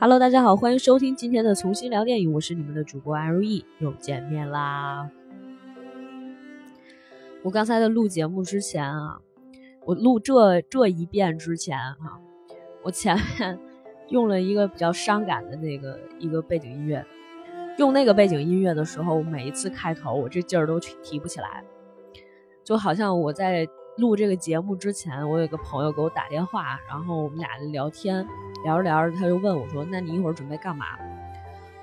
Hello， 大家好，欢迎收听今天的重新聊电影，我是你们的主播 LE， 又见面啦。我刚才在录节目之前啊，我录这一遍之前啊，我前面用了一个比较伤感的那个一个背景音乐，用那个背景音乐的时候，我每一次开头我这劲儿都提不起来，就好像我在录这个节目之前，我有个朋友给我打电话，然后我们俩聊天，聊着聊着他就问我说，那你一会儿准备干嘛？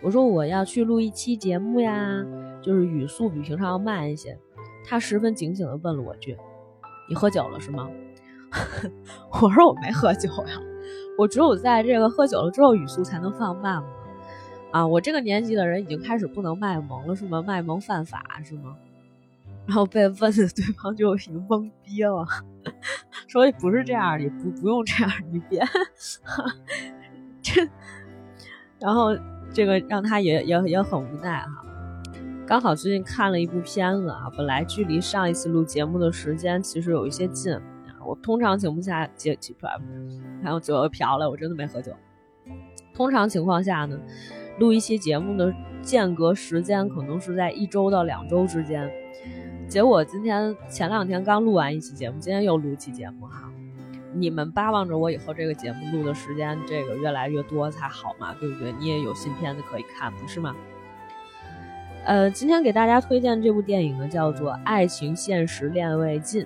我说我要去录一期节目呀，就是语速比平常要慢一些。他十分警醒的问了我一句，你喝酒了是吗？我说我没喝酒呀，我只有在这个喝酒了之后语速才能放慢嘛。啊，我这个年纪的人已经开始不能卖萌了是吗？卖萌犯法是吗？然后被问的对方就已经懵逼了，所以不是这样，你不用这样，你别这。然后这个让他也很无奈哈。刚好最近看了一部片子啊，本来距离上一次录节目的时间其实有一些近，我通常情况下起出来，还有酒又瓢了，我真的没喝酒。通常情况下呢，录一期节目的间隔时间可能是在1周到2周之间。结果今天前两天刚录完一期节目，今天又录一期节目哈，你们巴望着我以后这个节目录的时间这个越来越多才好嘛，对不对？你也有新片子可以看不是吗？今天给大家推荐这部电影呢，叫做《爱情现实恋未尽》，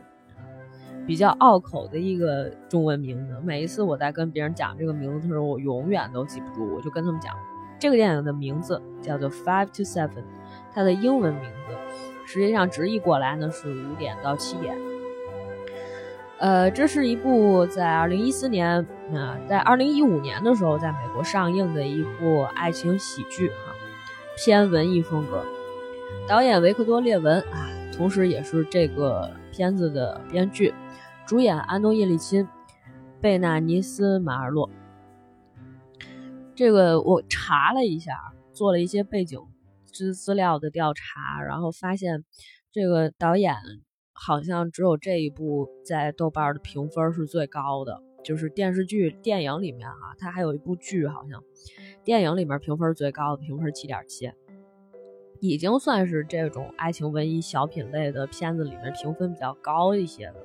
比较拗口的一个中文名字。每一次我在跟别人讲这个名字的时候，我永远都记不住，我就跟他们讲这个电影的名字叫做 Five to Seven， 它的英文名字实际上直译过来呢是5点到7点。这是一部在2014年在2015年的时候在美国上映的一部爱情喜剧哈，偏文艺风格。导演维克多·列文啊，同时也是这个片子的编剧。主演安东·叶利钦、贝纳尼斯·马尔洛。这个我查了一下，做了一些背景资料的调查，然后发现这个导演好像只有这一部在豆瓣的评分是最高的，就是电视剧电影里面啊，它还有一部剧好像电影里面评分最高的评分 7.7， 已经算是这种爱情文艺小品类的片子里面评分比较高一些的。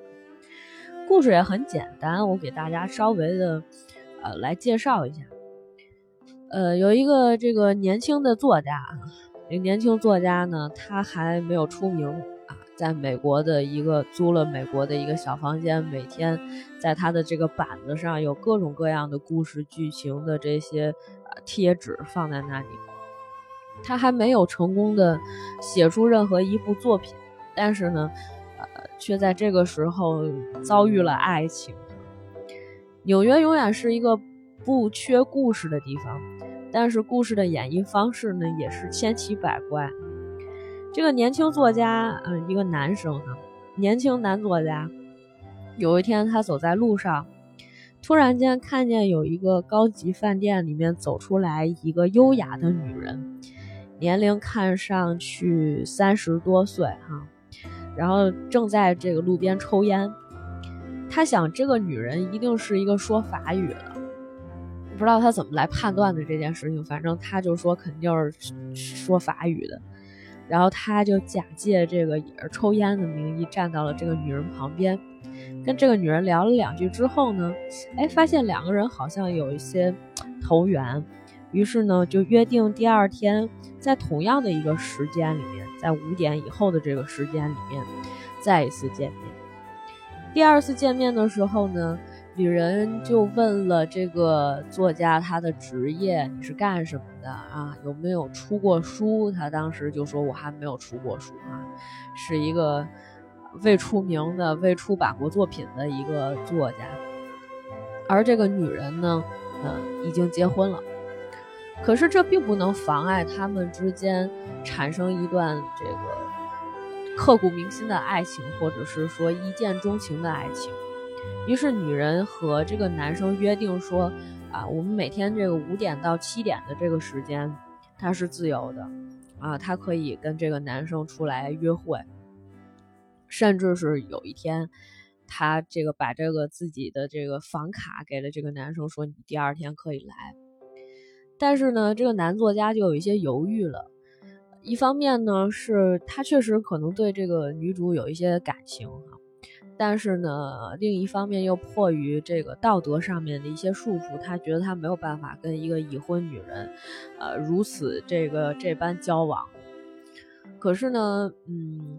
故事也很简单，我给大家稍微的来介绍一下。有一个这个年轻的作家，这个年轻作家呢，他还没有出名啊，在美国的一个租了美国的一个小房间，每天在他的这个板子上有各种各样的故事剧情的这些贴纸放在那里。他还没有成功的写出任何一部作品，但是呢，却在这个时候遭遇了爱情。纽约永远是一个不缺故事的地方，但是故事的演绎方式呢也是千奇百怪。这个年轻作家一个男生呢，年轻男作家，有一天他走在路上，突然间看见有一个高级饭店里面走出来一个优雅的女人，年龄看上去30多岁哈，然后正在这个路边抽烟。他想这个女人一定是一个说法语的，不知道他怎么来判断的这件事情，反正他就说肯定是说法语的。然后他就假借这个也是抽烟的名义站到了这个女人旁边，跟这个女人聊了2句之后呢，发现2个人好像有一些投缘，于是呢就约定第二天在同样的一个时间里面，在5点以后的这个时间里面再一次见面。第二次见面的时候呢，女人就问了这个作家他的职业，你是干什么的啊？有没有出过书？他当时就说我还没有出过书啊，是一个未出名的、未出版过作品的一个作家。而这个女人呢，已经结婚了。可是这并不能妨碍他们之间产生一段这个刻骨铭心的爱情，或者是说一见钟情的爱情。于是女人和这个男生约定说啊，我们每天这个5点到7点的这个时间他是自由的啊，他可以跟这个男生出来约会，甚至是有一天他这个把这个自己的这个房卡给了这个男生，说你第2天可以来。但是呢，这个男作家就有一些犹豫了。一方面呢，是他确实可能对这个女主有一些感情哈，但是呢，另一方面又迫于这个道德上面的一些束缚，他觉得他没有办法跟一个已婚女人，如此这般交往。可是呢，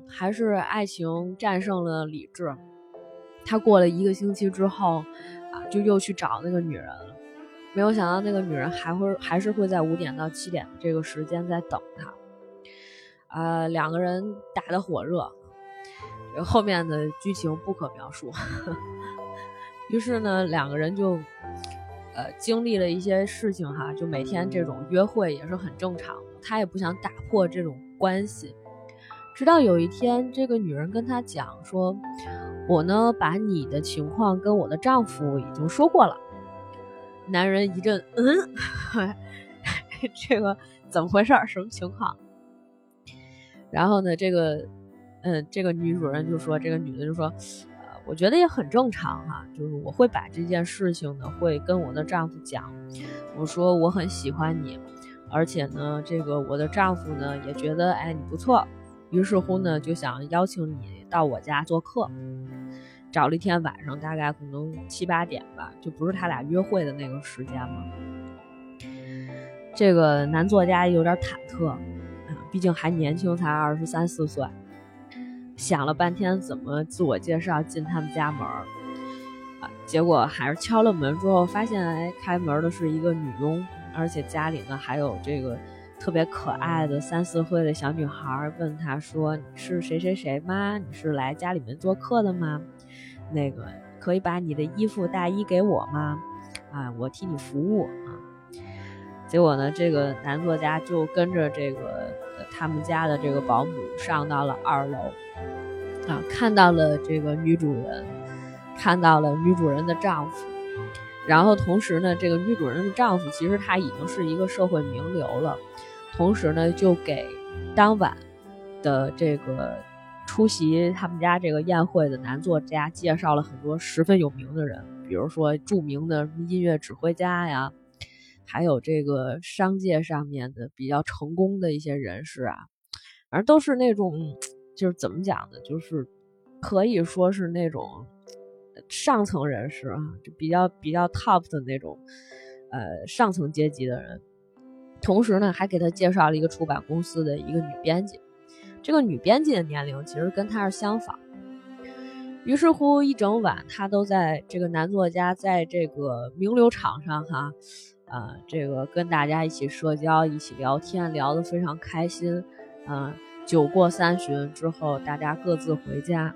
还是爱情战胜了理智。他过了一个星期之后，就又去找那个女人了。没有想到那个女人还是会在5点到7点的这个时间在等他。两个人打得火热，后面的剧情不可描述。于是呢，两个人就经历了一些事情哈，就每天这种约会也是很正常的。他也不想打破这种关系，直到有一天，这个女人跟他讲说：“我呢，把你的情况跟我的丈夫已经说过了。”男人一阵这个怎么回事？什么情况？然后呢，这个女主人就说，这个女的就说，我觉得也很正常哈，就是我会把这件事情呢，会跟我的丈夫讲，我说我很喜欢你，而且呢，这个我的丈夫呢也觉得哎你不错，于是乎呢就想邀请你到我家做客。找了一天晚上，大概可能7、8点吧，就不是他俩约会的那个时间嘛。这个男作家有点忐忑。毕竟还年轻，才23、24岁，想了半天怎么自我介绍进他们家门啊，结果还是敲了门之后，发现哎，开门的是一个女佣，而且家里呢还有这个特别可爱的3、4岁的小女孩，问他说：“你是谁谁谁吗？你是来家里面做客的吗？那个可以把你的衣服大衣给我吗？啊，我替你服务啊。”结果呢，这个男作家就跟着这个他们家的这个保姆上到了2楼，啊，看到了这个女主人，看到了女主人的丈夫，然后同时呢，这个女主人的丈夫其实他已经是一个社会名流了，同时呢，就给当晚的这个出席他们家这个宴会的男作家介绍了很多十分有名的人，比如说著名的音乐指挥家呀。还有这个商界上面的比较成功的一些人士啊，而都是那种就是怎么讲呢，就是可以说是那种上层人士啊，就比较 top 的那种上层阶级的人。同时呢，还给他介绍了一个出版公司的一个女编辑，这个女编辑的年龄其实跟他是相仿。于是乎，一整晚他都在这个男作家在这个名流场上哈。这个跟大家一起社交，一起聊天，聊得非常开心。酒过3巡之后，大家各自回家。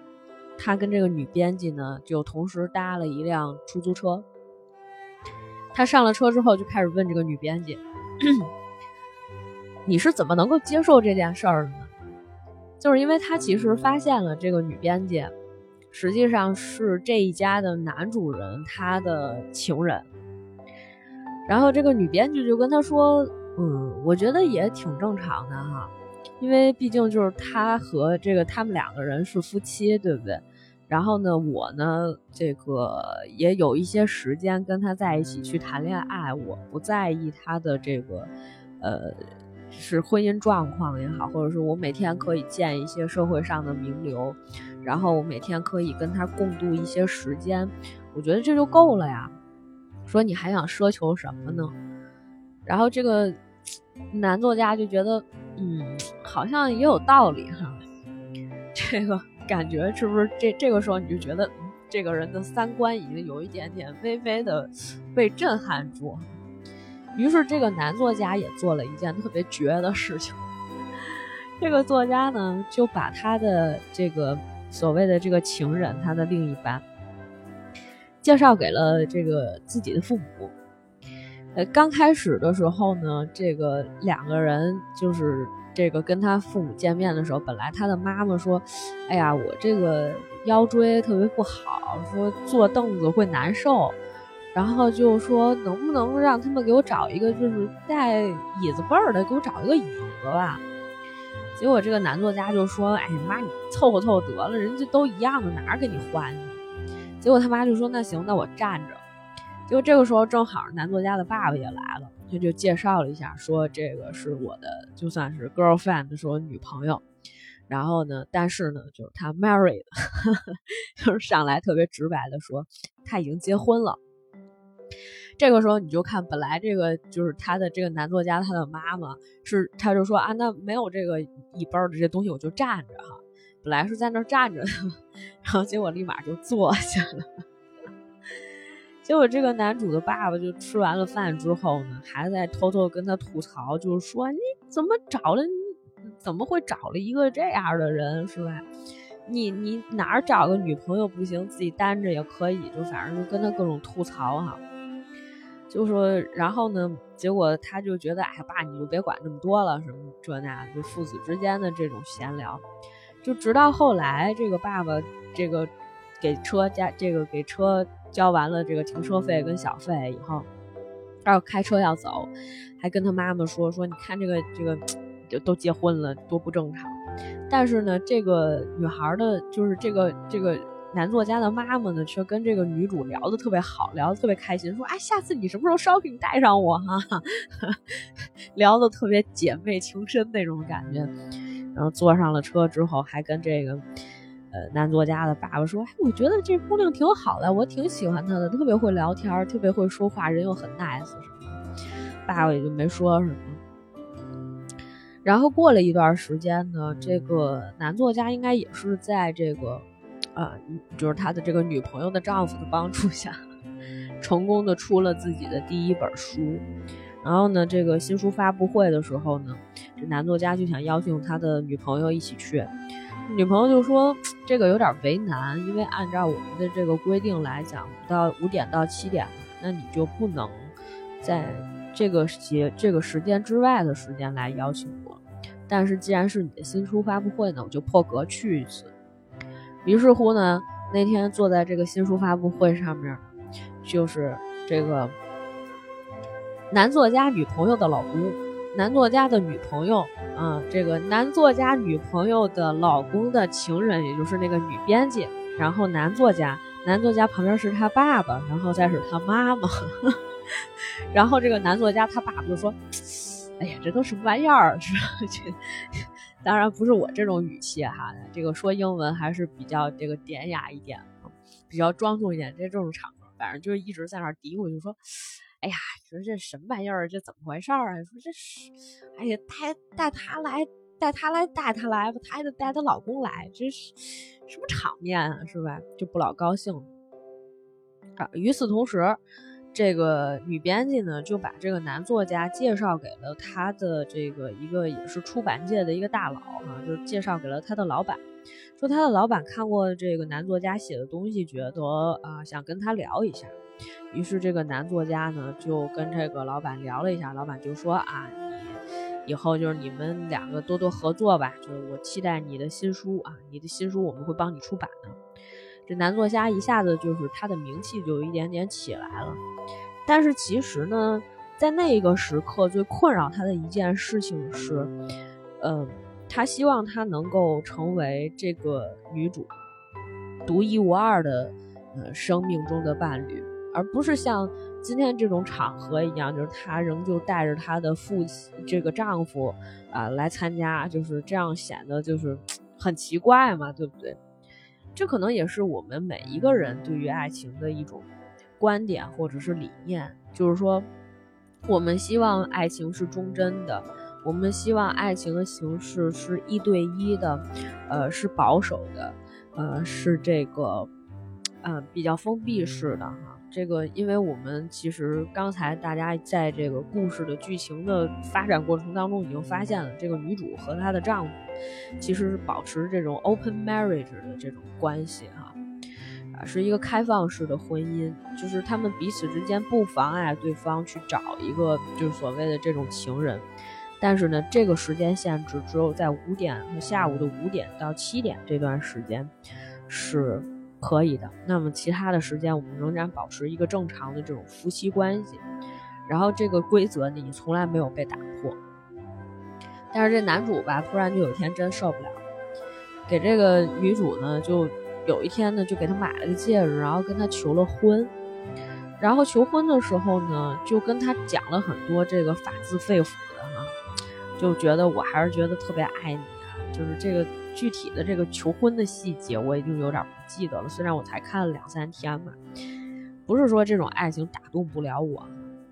他跟这个女编辑呢，就同时搭了一辆出租车。他上了车之后，就开始问这个女编辑：“你是怎么能够接受这件事儿的呢？”就是因为他其实发现了这个女编辑，实际上是这一家的男主人他的情人。然后这个女编剧就跟他说，我觉得也挺正常的哈，因为毕竟就是他和这个他们两个人是夫妻，对不对？然后呢，我呢这个也有一些时间跟他在一起去谈恋爱，我不在意他的这个是婚姻状况也好，或者说我每天可以见一些社会上的名流，然后我每天可以跟他共度一些时间，我觉得这就够了呀。说你还想奢求什么呢？然后这个男作家就觉得，好像也有道理哈。这个感觉是不是这个时候你就觉得，这个人的3观已经有一点点微微的被震撼住？于是这个男作家也做了一件特别绝的事情。这个作家呢，就把他的这个所谓的这个情人，他的另一半，介绍给了这个自己的父母。刚开始的时候呢，这个两个人就是这个跟他父母见面的时候，本来他的妈妈说：“哎呀，我这个腰椎特别不好，说坐凳子会难受。”然后就说能不能让他们给我找一个就是带椅子背儿的，给我找一个椅子吧。结果这个男作家就说：“哎妈，你凑合凑合得了，人家都一样的，哪儿给你换？”结果他妈就说：“那行，那我站着。”结果这个时候正好男作家的爸爸也来了，他就介绍了一下，说这个是我的就算是 girlfriend 是我女朋友，然后呢但是呢就是他 married 就是上来特别直白的说他已经结婚了。这个时候你就看本来这个就是他的这个男作家他的妈妈是他就说啊那没有这个一包的这些东西我就站着哈，本来是在那站着的，然后结果立马就坐下了。结果这个男主的爸爸就吃完了饭之后呢还在偷偷跟他吐槽，就是说你怎么找了一个这样的人是吧，你哪儿找个女朋友不行，自己单着也可以，就反正就跟他各种吐槽哈。就说然后呢结果他就觉得哎爸你就别管这么多了什么这那，就父子之间的这种闲聊。就直到后来这个爸爸这个给车交完了这个停车费跟小费以后，然后开车要走，还跟他妈妈说你看这个就都结婚了多不正常。但是呢这个女孩的就是这个男作家的妈妈呢却跟这个女主聊得特别好，聊得特别开心，说啊、哎、下次你什么时候 shopping 带上我哈聊得特别姐妹情深那种感觉。然后坐上了车之后还跟这个男作家的爸爸说、哎、我觉得这姑娘挺好的，我挺喜欢她的，特别会聊天，特别会说话，人又很 nice 什么。爸爸也就没说什么。然后过了一段时间呢，这个男作家应该也是在这个就是他的这个女朋友的丈夫的帮助下，成功的出了自己的第一本书。然后呢这个新书发布会的时候呢，这男作家就想邀请他的女朋友一起去，女朋友就说这个有点为难，因为按照我们的这个规定来讲5点到7点，那你就不能在这个时间之外的时间来邀请我，但是既然是你的新书发布会呢，我就破格去一次。于是乎呢那天坐在这个新书发布会上面，就是这个男作家女朋友的老公，男作家的女朋友这个男作家女朋友的老公的情人，也就是那个女编辑，然后男作家旁边是他爸爸，然后再是他妈妈然后这个男作家他爸爸就说哎呀这都什么玩意儿是吧，这当然不是我这种语气哈，这个说英文还是比较这个典雅一点，比较庄重一点，这种场合反正就是一直在那嘀咕，就说哎呀说这什么玩意儿，这怎么回事啊，说这是哎呀带他来吧，他还得带他老公来，这是什么场面啊是吧，就不老高兴啊。与此同时这个女编辑呢就把这个男作家介绍给了他的这个一个也是出版界的一个大佬啊，就介绍给了他的老板，说他的老板看过这个男作家写的东西，觉得想跟他聊一下。于是这个男作家呢就跟这个老板聊了一下，老板就说啊以后就是你们两个多合作吧，就是我期待你的新书啊，你的新书我们会帮你出版的。这男作家一下子就是他的名气就有一点点起来了，但是其实呢在那个时刻最困扰他的一件事情是他希望他能够成为这个女主独一无二的生命中的伴侣，而不是像今天这种场合一样，就是他仍旧带着他的这个丈夫来参加，就是这样显得就是很奇怪嘛，对不对？这可能也是我们每一个人对于爱情的一种观点或者是理念，就是说我们希望爱情是忠贞的，我们希望爱情的形式是1对1的，是保守的，是这个比较封闭式的哈。这个因为我们其实刚才大家在这个故事的剧情的发展过程当中已经发现了，这个女主和她的丈夫其实是保持这种 open marriage 的这种关系哈，是一个开放式的婚姻，就是他们彼此之间不妨碍对方去找一个就是所谓的这种情人，但是呢这个时间限制只有在下午的5点到7点这段时间是可以的，那么其他的时间我们仍然保持一个正常的这种夫妻关系，然后这个规则呢也从来没有被打破。但是这男主吧突然就有一天真受不了，给这个女主呢就有一天呢就给她买了个戒指，然后跟她求了婚。然后求婚的时候呢，就跟他讲了很多这个发自肺腑的哈，就觉得我还是觉得特别爱你啊，就是这个具体的这个求婚的细节我已经有点不记得了，虽然我才看了2-3天嘛。不是说这种爱情打动不了我，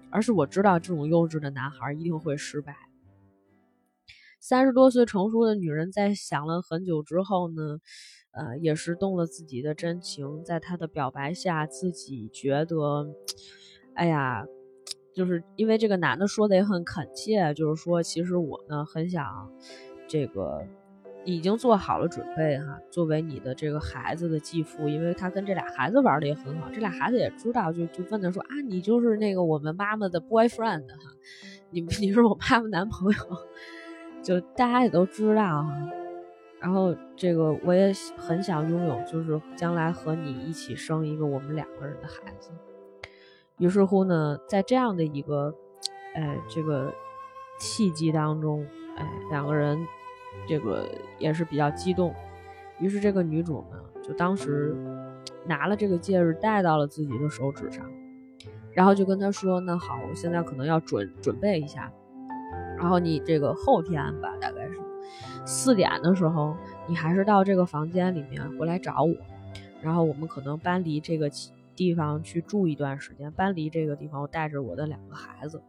而是我知道这种幼稚的男孩一定会失败。30多岁成熟的女人在想了很久之后呢，也是动了自己的真情，在他的表白下，自己觉得哎呀，就是因为这个男的说的也很恳切，就是说其实我呢很想这个已经做好了准备哈，作为你的这个孩子的继父，因为他跟这俩孩子玩的也很好，这俩孩子也知道，就问他说啊，你就是那个我们妈妈的 boyfriend 哈，你是我妈妈男朋友，就大家也都知道哈。然后这个我也很想拥有，就是将来和你一起生一个我们2个人的孩子。于是乎呢，在这样的一个这个契机当中，2个人这个也是比较激动。于是这个女主呢，就当时拿了这个戒指戴到了自己的手指上，然后就跟他说，那好，我现在可能要准备一下，然后你这个后天吧，大概是4点的时候，你还是到这个房间里面回来找我，然后我们可能搬离这个地方去住一段时间，搬离这个地方，我带着我的2个孩子。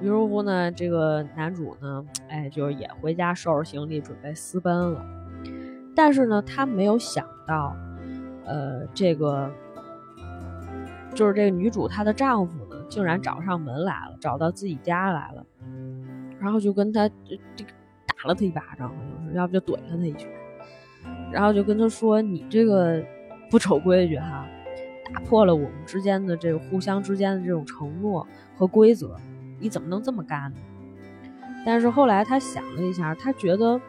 于是乎呢，这个男主呢，就是也回家收拾行李准备私奔了。但是呢，他没有想到，这个就是这个女主她的丈夫呢，竟然找上门来了，找到自己家来了，然后就跟他打了他1巴掌，就是要不就怼了他1拳，然后就跟他说：“你这个不守规矩哈，打破了我们之间的这个互相之间的这种承诺和规则，你怎么能这么干呢？”但是后来他想了一下，他觉得，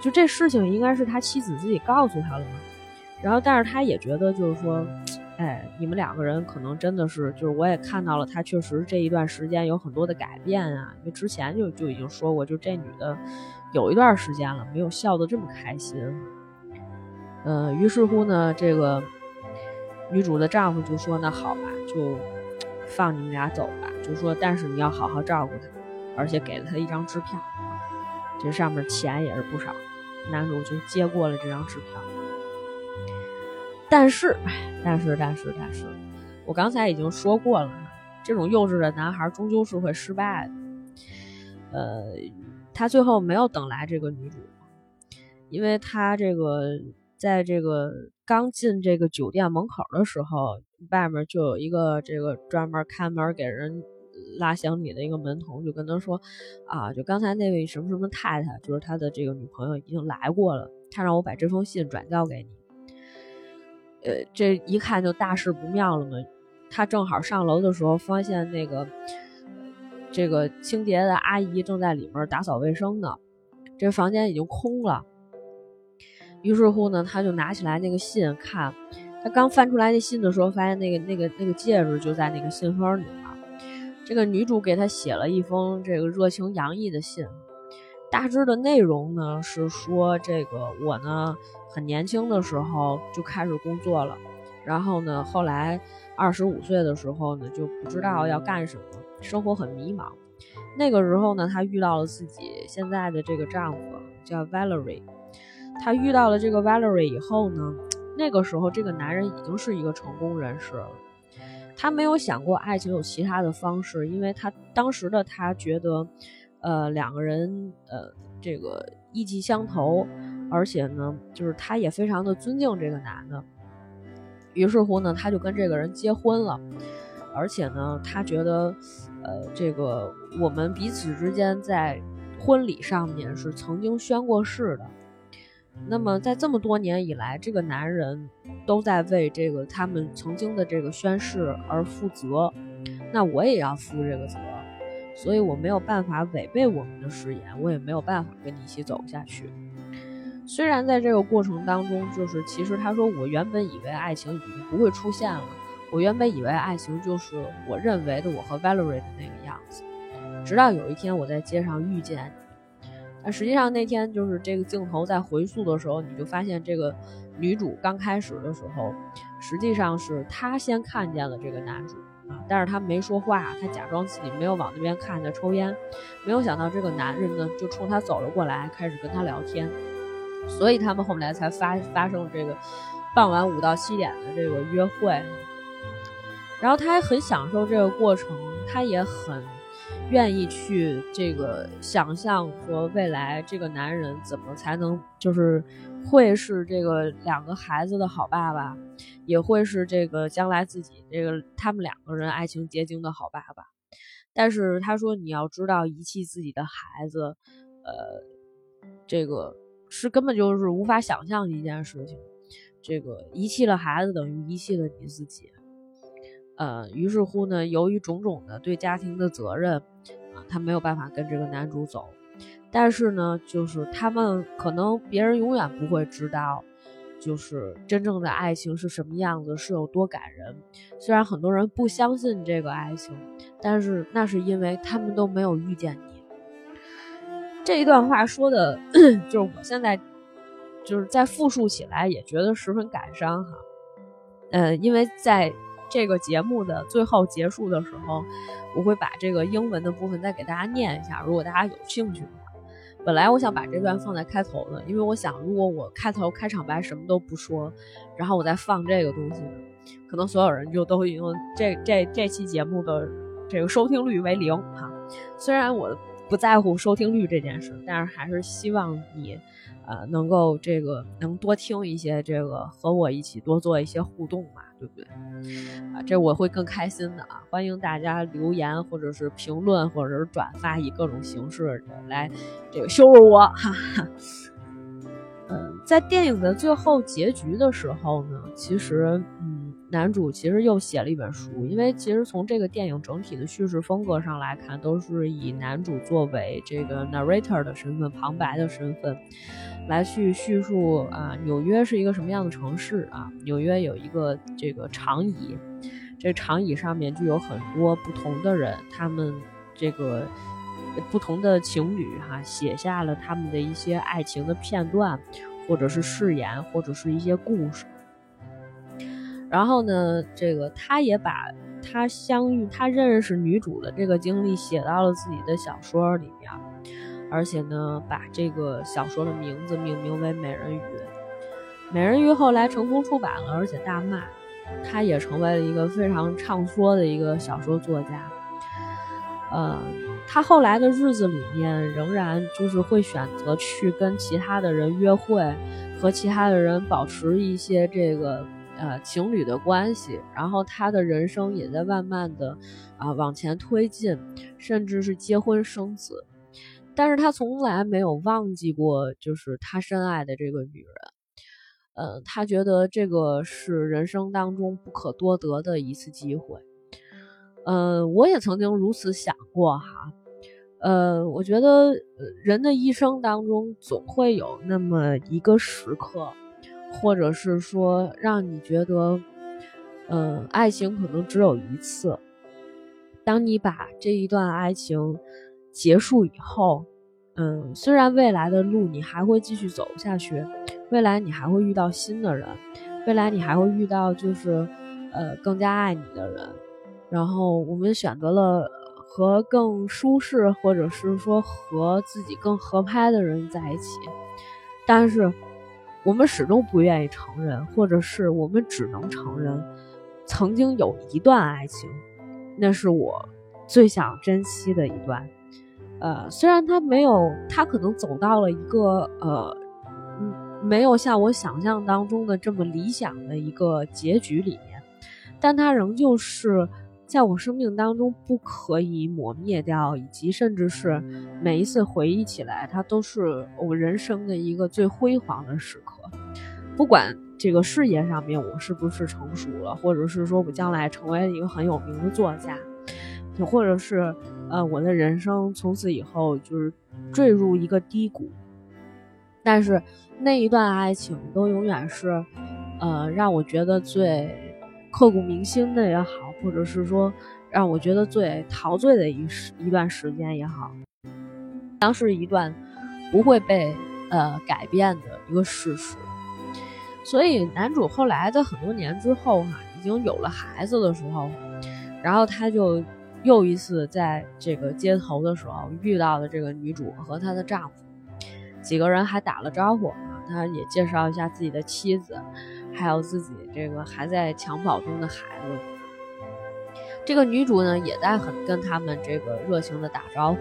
就这事情应该是他妻子自己告诉他了嘛。然后，但是他也觉得就是说，你们2个人可能真的是，就是我也看到了，他确实这一段时间有很多的改变啊。因为之前就已经说过，就这女的有一段时间了没有笑得这么开心。于是乎呢，这个女主的丈夫就说：“那好吧，就放你们俩走吧。”就说：“但是你要好好照顾她，而且给了她1张支票，这上面钱也是不少。”男主就接过了这张支票。但是，我刚才已经说过了，这种幼稚的男孩终究是会失败的。他最后没有等来这个女主，因为他这个在这个刚进这个酒店门口的时候，外面就有一个这个专门看门给人拉行李的一个门童，就跟他说啊，就刚才那位什么什么太太，就是他的这个女朋友已经来过了，他让我把这封信转交给你。这一看就大事不妙了嘛。他正好上楼的时候，发现那个这个清洁的阿姨正在里面打扫卫生呢，这房间已经空了。于是乎呢，他就拿起来那个信看，他刚翻出来那信的时候，发现那个戒指就在那个信封里面。这个女主给他写了一封这个热情洋溢的信，大致的内容呢是说，这个我呢很年轻的时候就开始工作了，然后呢，后来25岁的时候呢，就不知道要干什么，生活很迷茫。那个时候呢，她遇到了自己现在的这个丈夫，叫 Valerie。她遇到了这个 Valerie 以后呢，那个时候这个男人已经是一个成功人士了。她没有想过爱情有其他的方式，因为她当时的她觉得，2个人这个意气相投。而且呢，就是他也非常的尊敬这个男的，于是乎呢，他就跟这个人结婚了。而且呢，他觉得，这个我们彼此之间在婚礼上面是曾经宣过誓的。那么在这么多年以来，这个男人都在为这个他们曾经的这个宣誓而负责，那我也要负这个责，所以我没有办法违背我们的誓言，我也没有办法跟你一起走下去。虽然在这个过程当中，就是其实他说，我原本以为爱情已经不会出现了，我原本以为爱情就是我认为的我和 Valerie 的那个样子，直到有一天我在街上遇见你。但实际上那天就是这个镜头在回溯的时候，你就发现这个女主刚开始的时候实际上是他先看见了这个男主啊，但是他没说话，他假装自己没有往那边看，在抽烟。没有想到这个男人呢，就冲他走了过来，开始跟他聊天。所以他们后来才发生了这个傍晚5到7点的这个约会。然后他还很享受这个过程，他也很愿意去这个想象和未来这个男人怎么才能就是会是这个两个孩子的好爸爸，也会是这个将来自己这个他们两个人爱情结晶的好爸爸。但是他说你要知道，遗弃自己的孩子这个是根本就是无法想象的一件事情，这个遗弃了孩子等于遗弃了你自己。于是乎呢，由于种种的对家庭的责任啊，他没有办法跟这个男主走。但是呢，就是他们可能别人永远不会知道，就是真正的爱情是什么样子，是有多感人。虽然很多人不相信这个爱情，但是那是因为他们都没有遇见你。这一段话说的就是我现在就是在复述起来也觉得十分感伤哈。因为在这个节目的最后结束的时候，我会把这个英文的部分再给大家念一下，如果大家有兴趣的话。本来我想把这段放在开头的，因为我想如果我开头开场白什么都不说，然后我再放这个东西，可能所有人就都已经这期节目的这个收听率为零哈。虽然我不在乎收听率这件事，但是还是希望你能够这个能多听一些，这个和我一起多做一些互动嘛，对不对啊？这我会更开心的啊！欢迎大家留言或者是评论或者是转发，以各种形式来这个羞辱我哈哈。在电影的最后结局的时候呢，其实男主其实又写了一本书，因为其实从这个电影整体的叙事风格上来看，都是以男主作为这个 narrator 的身份，旁白的身份来去叙述啊，纽约是一个什么样的城市啊？纽约有一个这个长椅，这长椅上面就有很多不同的人，他们这个不同的情侣哈，写下了他们的一些爱情的片段，或者是誓言，或者是一些故事。然后呢，这个他也把他相遇、他认识女主的这个经历写到了自己的小说里面，而且呢，把这个小说的名字命名为《美人鱼》。《美人鱼》后来成功出版了，而且大卖，他也成为了一个非常畅说的一个小说作家。他后来的日子里面，仍然就是会选择去跟其他的人约会，和其他的人保持一些这个情侣的关系，然后他的人生也在慢慢的往前推进，甚至是结婚生子。但是他从来没有忘记过就是他深爱的这个女人。他觉得这个是人生当中不可多得的一次机会。我也曾经如此想过哈。我觉得人的一生当中总会有那么一个时刻，或者是说让你觉得爱情可能只有一次，当你把这一段爱情结束以后，虽然未来的路你还会继续走下去，未来你还会遇到新的人，未来你还会遇到就是更加爱你的人，然后我们选择了和更舒适或者是说和自己更合拍的人在一起，但是我们始终不愿意承认，或者是我们只能承认曾经有一段爱情，那是我最想珍惜的一段。虽然他没有，他可能走到了一个没有像我想象当中的这么理想的一个结局里面，但他仍旧是在我生命当中不可以抹灭掉，以及甚至是每一次回忆起来，它都是我人生的一个最辉煌的时刻。不管这个事业上面我是不是成熟了，或者是说我将来成为一个很有名的作家，或者是我的人生从此以后就是坠入一个低谷，但是那一段爱情都永远是让我觉得最刻骨铭心的也好，或者是说让我觉得最陶醉的一段时间也好，当时一段不会被改变的一个事实。所以男主后来在很多年之后哈、啊，已经有了孩子的时候，然后他就又一次在这个街头的时候遇到了这个女主和她的丈夫，几个人还打了招呼啊，他也介绍一下自己的妻子，还有自己这个还在襁褓中的孩子。这个女主呢也在很跟他们这个热情的打招呼，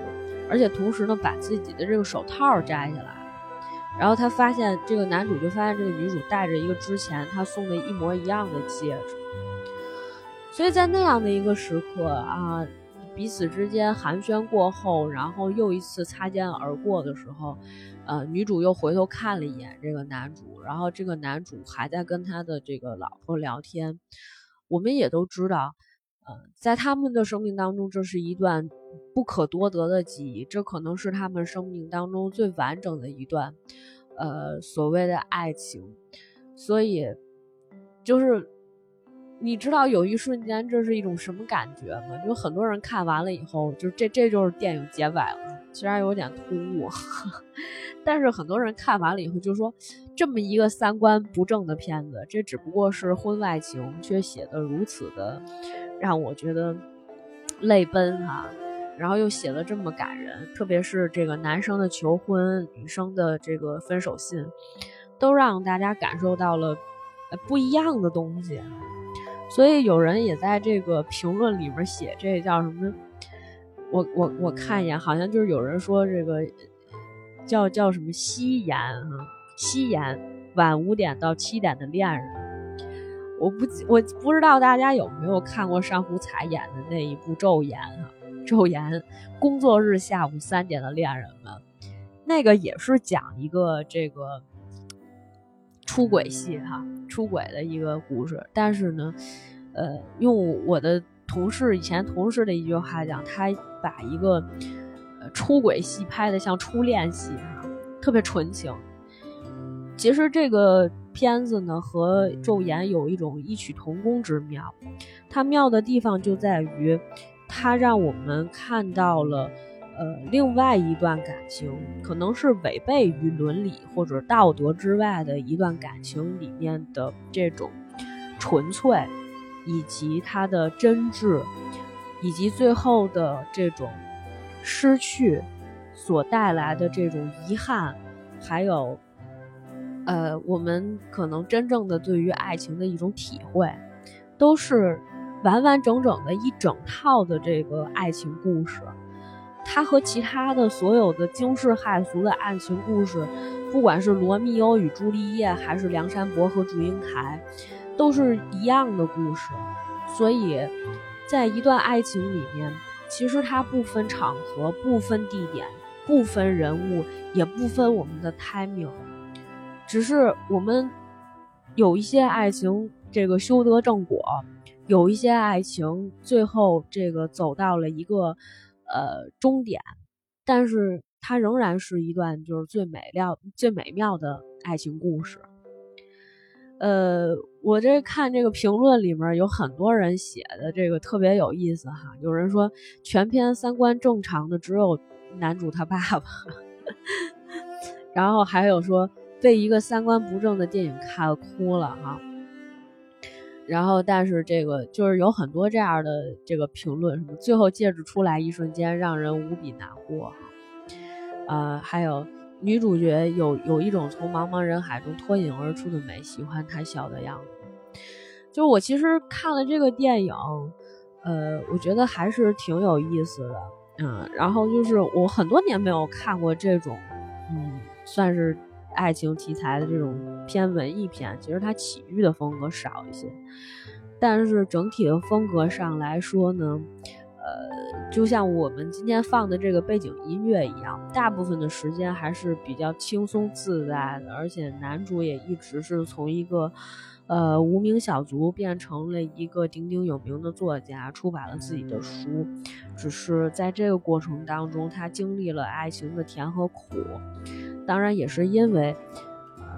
而且同时呢把自己的这个手套摘下来，然后他发现这个男主就发现这个女主戴着一个之前他送的一模一样的戒指。所以在那样的一个时刻啊，彼此之间寒暄过后，然后又一次擦肩而过的时候，女主又回头看了一眼这个男主，然后这个男主还在跟他的这个老婆聊天。我们也都知道在他们的生命当中，这是一段不可多得的记忆，这可能是他们生命当中最完整的一段所谓的爱情。所以就是你知道有一瞬间这是一种什么感觉吗？就很多人看完了以后就这就是电影结尾了，虽然有点突兀，但是很多人看完了以后就说，这么一个三观不正的片子，这只不过是婚外情，却写得如此的让我觉得泪奔哈、啊，然后又写得这么感人，特别是这个男生的求婚，女生的这个分手信，都让大家感受到了不一样的东西。所以有人也在这个评论里面写，这叫什么？我看一眼，好像就是有人说这个叫什么夕颜啊，夕颜晚5点到7点的恋人。我不知道大家有没有看过上湖彩演的那一部《昼颜》啊，《昼颜》工作日下午3点的恋人们，那个也是讲一个这个出轨戏哈、啊，出轨的一个故事。但是呢，用我的以前同事的一句话讲，他把一个出轨戏拍得像初恋戏哈、啊，特别纯情。其实这个片子呢和昼颜有一种异曲同工之妙，它妙的地方就在于它让我们看到了另外一段感情，可能是违背于伦理或者道德之外的一段感情里面的这种纯粹，以及它的真挚，以及最后的这种失去所带来的这种遗憾，还有我们可能真正的对于爱情的一种体会，都是完完整整的一整套的这个爱情故事。它和其他的所有的惊世骇俗的爱情故事，不管是罗密欧与朱丽叶，还是梁山伯和祝英台，都是一样的故事。所以在一段爱情里面，其实它不分场合，不分地点，不分人物，也不分我们的 timing，只是我们有一些爱情这个修得正果，有一些爱情最后这个走到了一个终点，但是它仍然是一段就是最美妙的爱情故事。我这看这个评论里面有很多人写的这个特别有意思哈，有人说全篇三观正常的只有男主他爸爸，然后还有说被一个三观不正的电影看哭了哈、啊，然后但是这个就是有很多这样的这个评论，什么最后戒指出来一瞬间让人无比难过，还有女主角有一种从茫茫人海中脱颖而出的美，喜欢她笑的样子。就我其实看了这个电影，我觉得还是挺有意思的，然后就是我很多年没有看过这种，算是爱情题材的这种偏文艺片，其实它喜剧的风格少一些，但是整体的风格上来说呢，就像我们今天放的这个背景音乐一样，大部分的时间还是比较轻松自在的，而且男主也一直是从一个无名小卒变成了一个鼎鼎有名的作家，出版了自己的书，只是在这个过程当中他经历了爱情的甜和苦，当然也是因为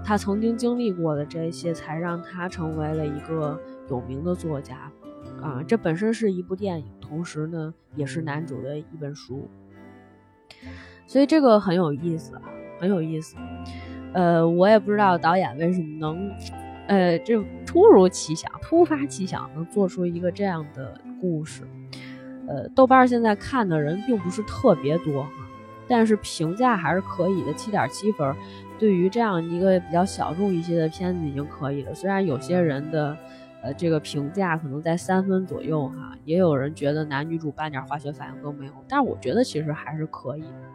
他曾经经历过的这些，才让他成为了一个有名的作家啊。这本身是一部电影，同时呢也是男主的一本书，所以这个很有意思，很有意思。我也不知道导演为什么能这突如其想、突发奇想能做出一个这样的故事。豆瓣现在看的人并不是特别多哈，但是评价还是可以的，7.7分，对于这样一个比较小众一些的片子已经可以了。虽然有些人的这个评价可能在3分左右哈，也有人觉得男女主半点化学反应都没有，但我觉得其实还是可以的。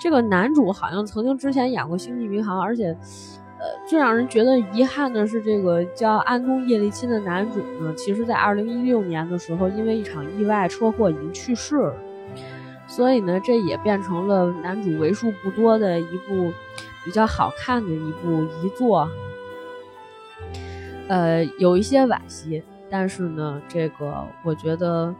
这个男主好像曾经之前演过《星际迷航》，而且最让人觉得遗憾的是，这个叫安东·叶利钦的男主呢，其实在2016年的时候，因为一场意外车祸已经去世了，所以呢，这也变成了男主为数不多的一部比较好看的一部遗作。有一些惋惜，但是呢，这个我觉得，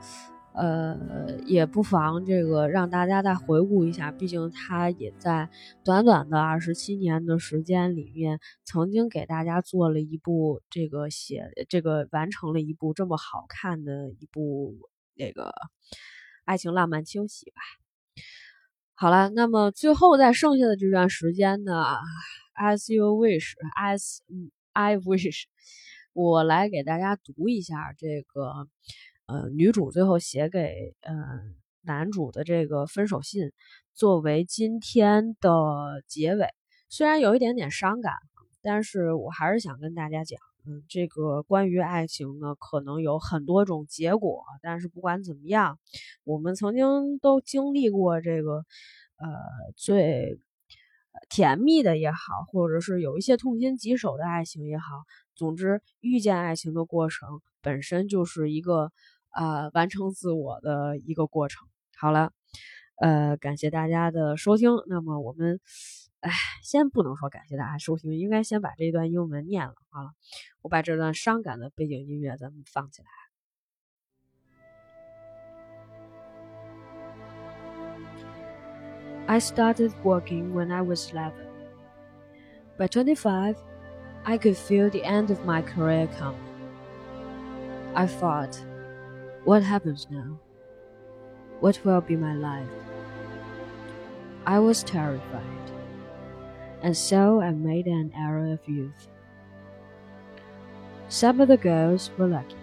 也不妨这个让大家再回顾一下，毕竟他也在短短的27年的时间里面，曾经给大家做了一部完成了一部这么好看的一部这个爱情浪漫轻喜吧。好了，那么最后在剩下的这段时间呢 ，as you wish, as I wish。我来给大家读一下这个女主最后写给男主的这个分手信，作为今天的结尾。虽然有一点点伤感，但是我还是想跟大家讲，这个关于爱情呢，可能有很多种结果，但是不管怎么样，我们曾经都经历过这个最甜蜜的也好，或者是有一些痛心疾首的爱情也好，总之遇见爱情的过程本身就是一个完成自我的一个过程。好了，感谢大家的收听。那么我们先不能说感谢大家收听，应该先把这段英文念了啊。我把这段伤感的背景音乐咱们放起来。I started working when I was 11. By 25, I could feel the end of my career coming. I thought, what happens now? What will be my life? I was terrified, and so I made an error of youth. Some of the girls were lucky.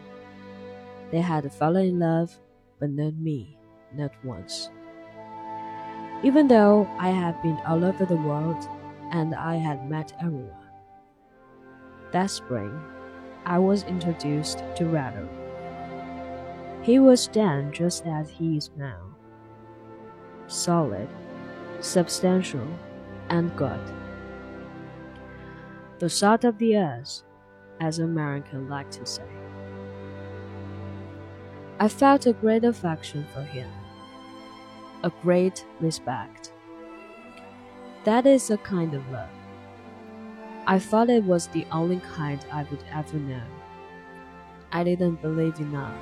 They had fallen in love, but not me, not once.Even though I had been all over the world and I had met everyone. That spring, I was introduced to Raddo. He was then just as he is now. Solid, substantial, and good. The salt of the earth, as Americans like to say. I felt a great affection for him.A great respect. That is a kind of love. I thought it was the only kind I would ever know. I didn't believe in love.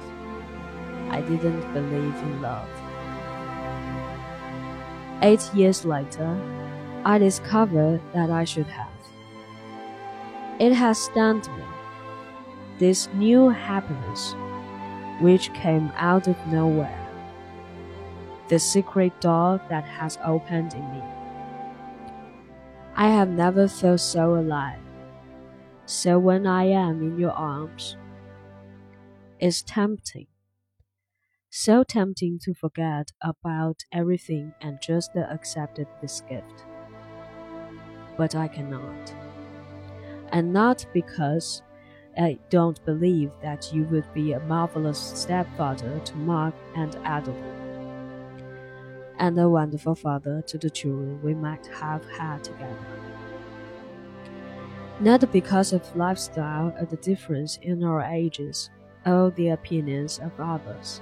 I didn't believe in love. 8 years later, I discovered that I should have. It has stunned me. This new happiness, which came out of nowhere.The secret door that has opened in me. I have never felt so alive. So when I am in your arms, it's tempting. So tempting to forget about everything and just accept this gift. But I cannot. And not because I don't believe that you would be a marvelous stepfather to Mark and Adeline.And a wonderful father to the children we might have had together. Not because of lifestyle or the difference in our ages or the opinions of others.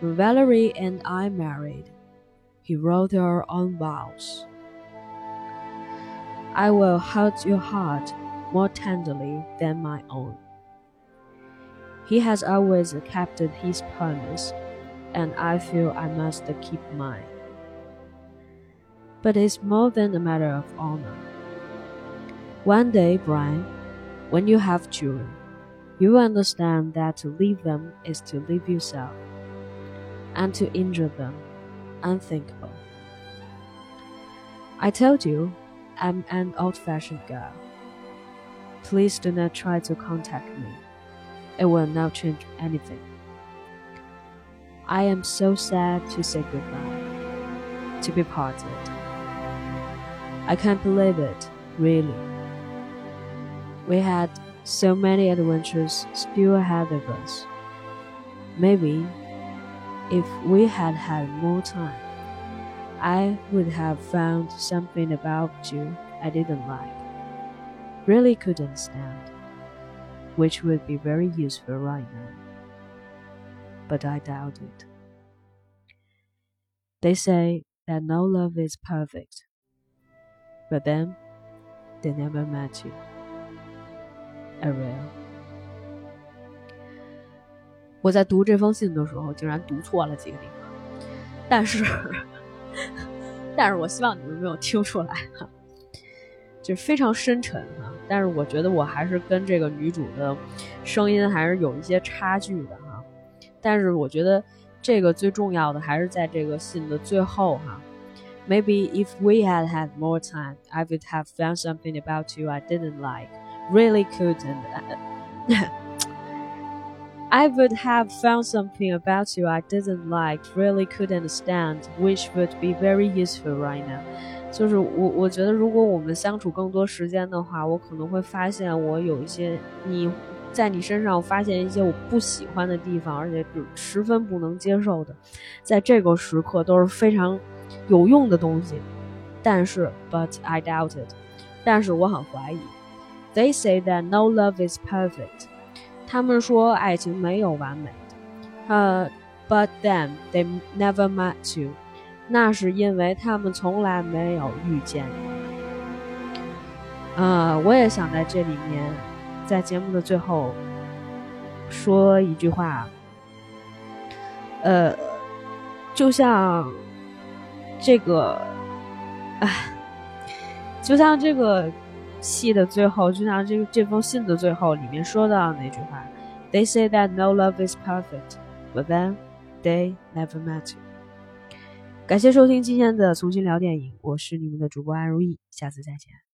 When Valerie and I married, he wrote our own vows. I will hold your heart more tenderly than my own. He has always kept his promise.And I feel I must keep mine. But it's more than a matter of honor. One day, Brian, when you have children, you understand that to leave them is to leave yourself, and to injure them, unthinkable. I told you, I'm an old-fashioned girl. Please do not try to contact me. It will not change anything. I am so sad to say goodbye, to be parted. I can't believe it, really. We had so many adventures still ahead of us. Maybe if we had had more time, I would have found something about you I didn't like, really couldn't stand, which would be very useful right now. But I doubt it. They say that no love is perfect, but then they never met you. Ariel. 我在读这封信的时候，竟然读错了几个地方，但是我希望你们没有听出来哈，就是非常深沉哈。但是我觉得我还是跟这个女主的声音还是有一些差距的哈。但是我觉得这个最重要的还是在这个信的最后哈。Maybe if we had had more time, I would have found something about you I didn't like, really couldn't. I would have found something about you I didn't like, really couldn't stand, which would be very useful right now. 就是我觉得如果我们相处更多时间的话，我可能会发现我有一些在你身上发现一些我不喜欢的地方，而且十分不能接受的，在这个时刻都是非常有用的东西。但是 but I doubt it， 但是我很怀疑。 They say that no love is perfect， 他们说爱情没有完美的。But then they never met you， 那是因为他们从来没有遇见你。我也想在这里面在节目的最后说一句话，就像这个，就像这个戏的最后，就像这封信的最后里面说到那句话 ，They say that no love is perfect, but then they never met you。感谢收听今天的重新聊电影，我是你们的主播安如意，下次再见。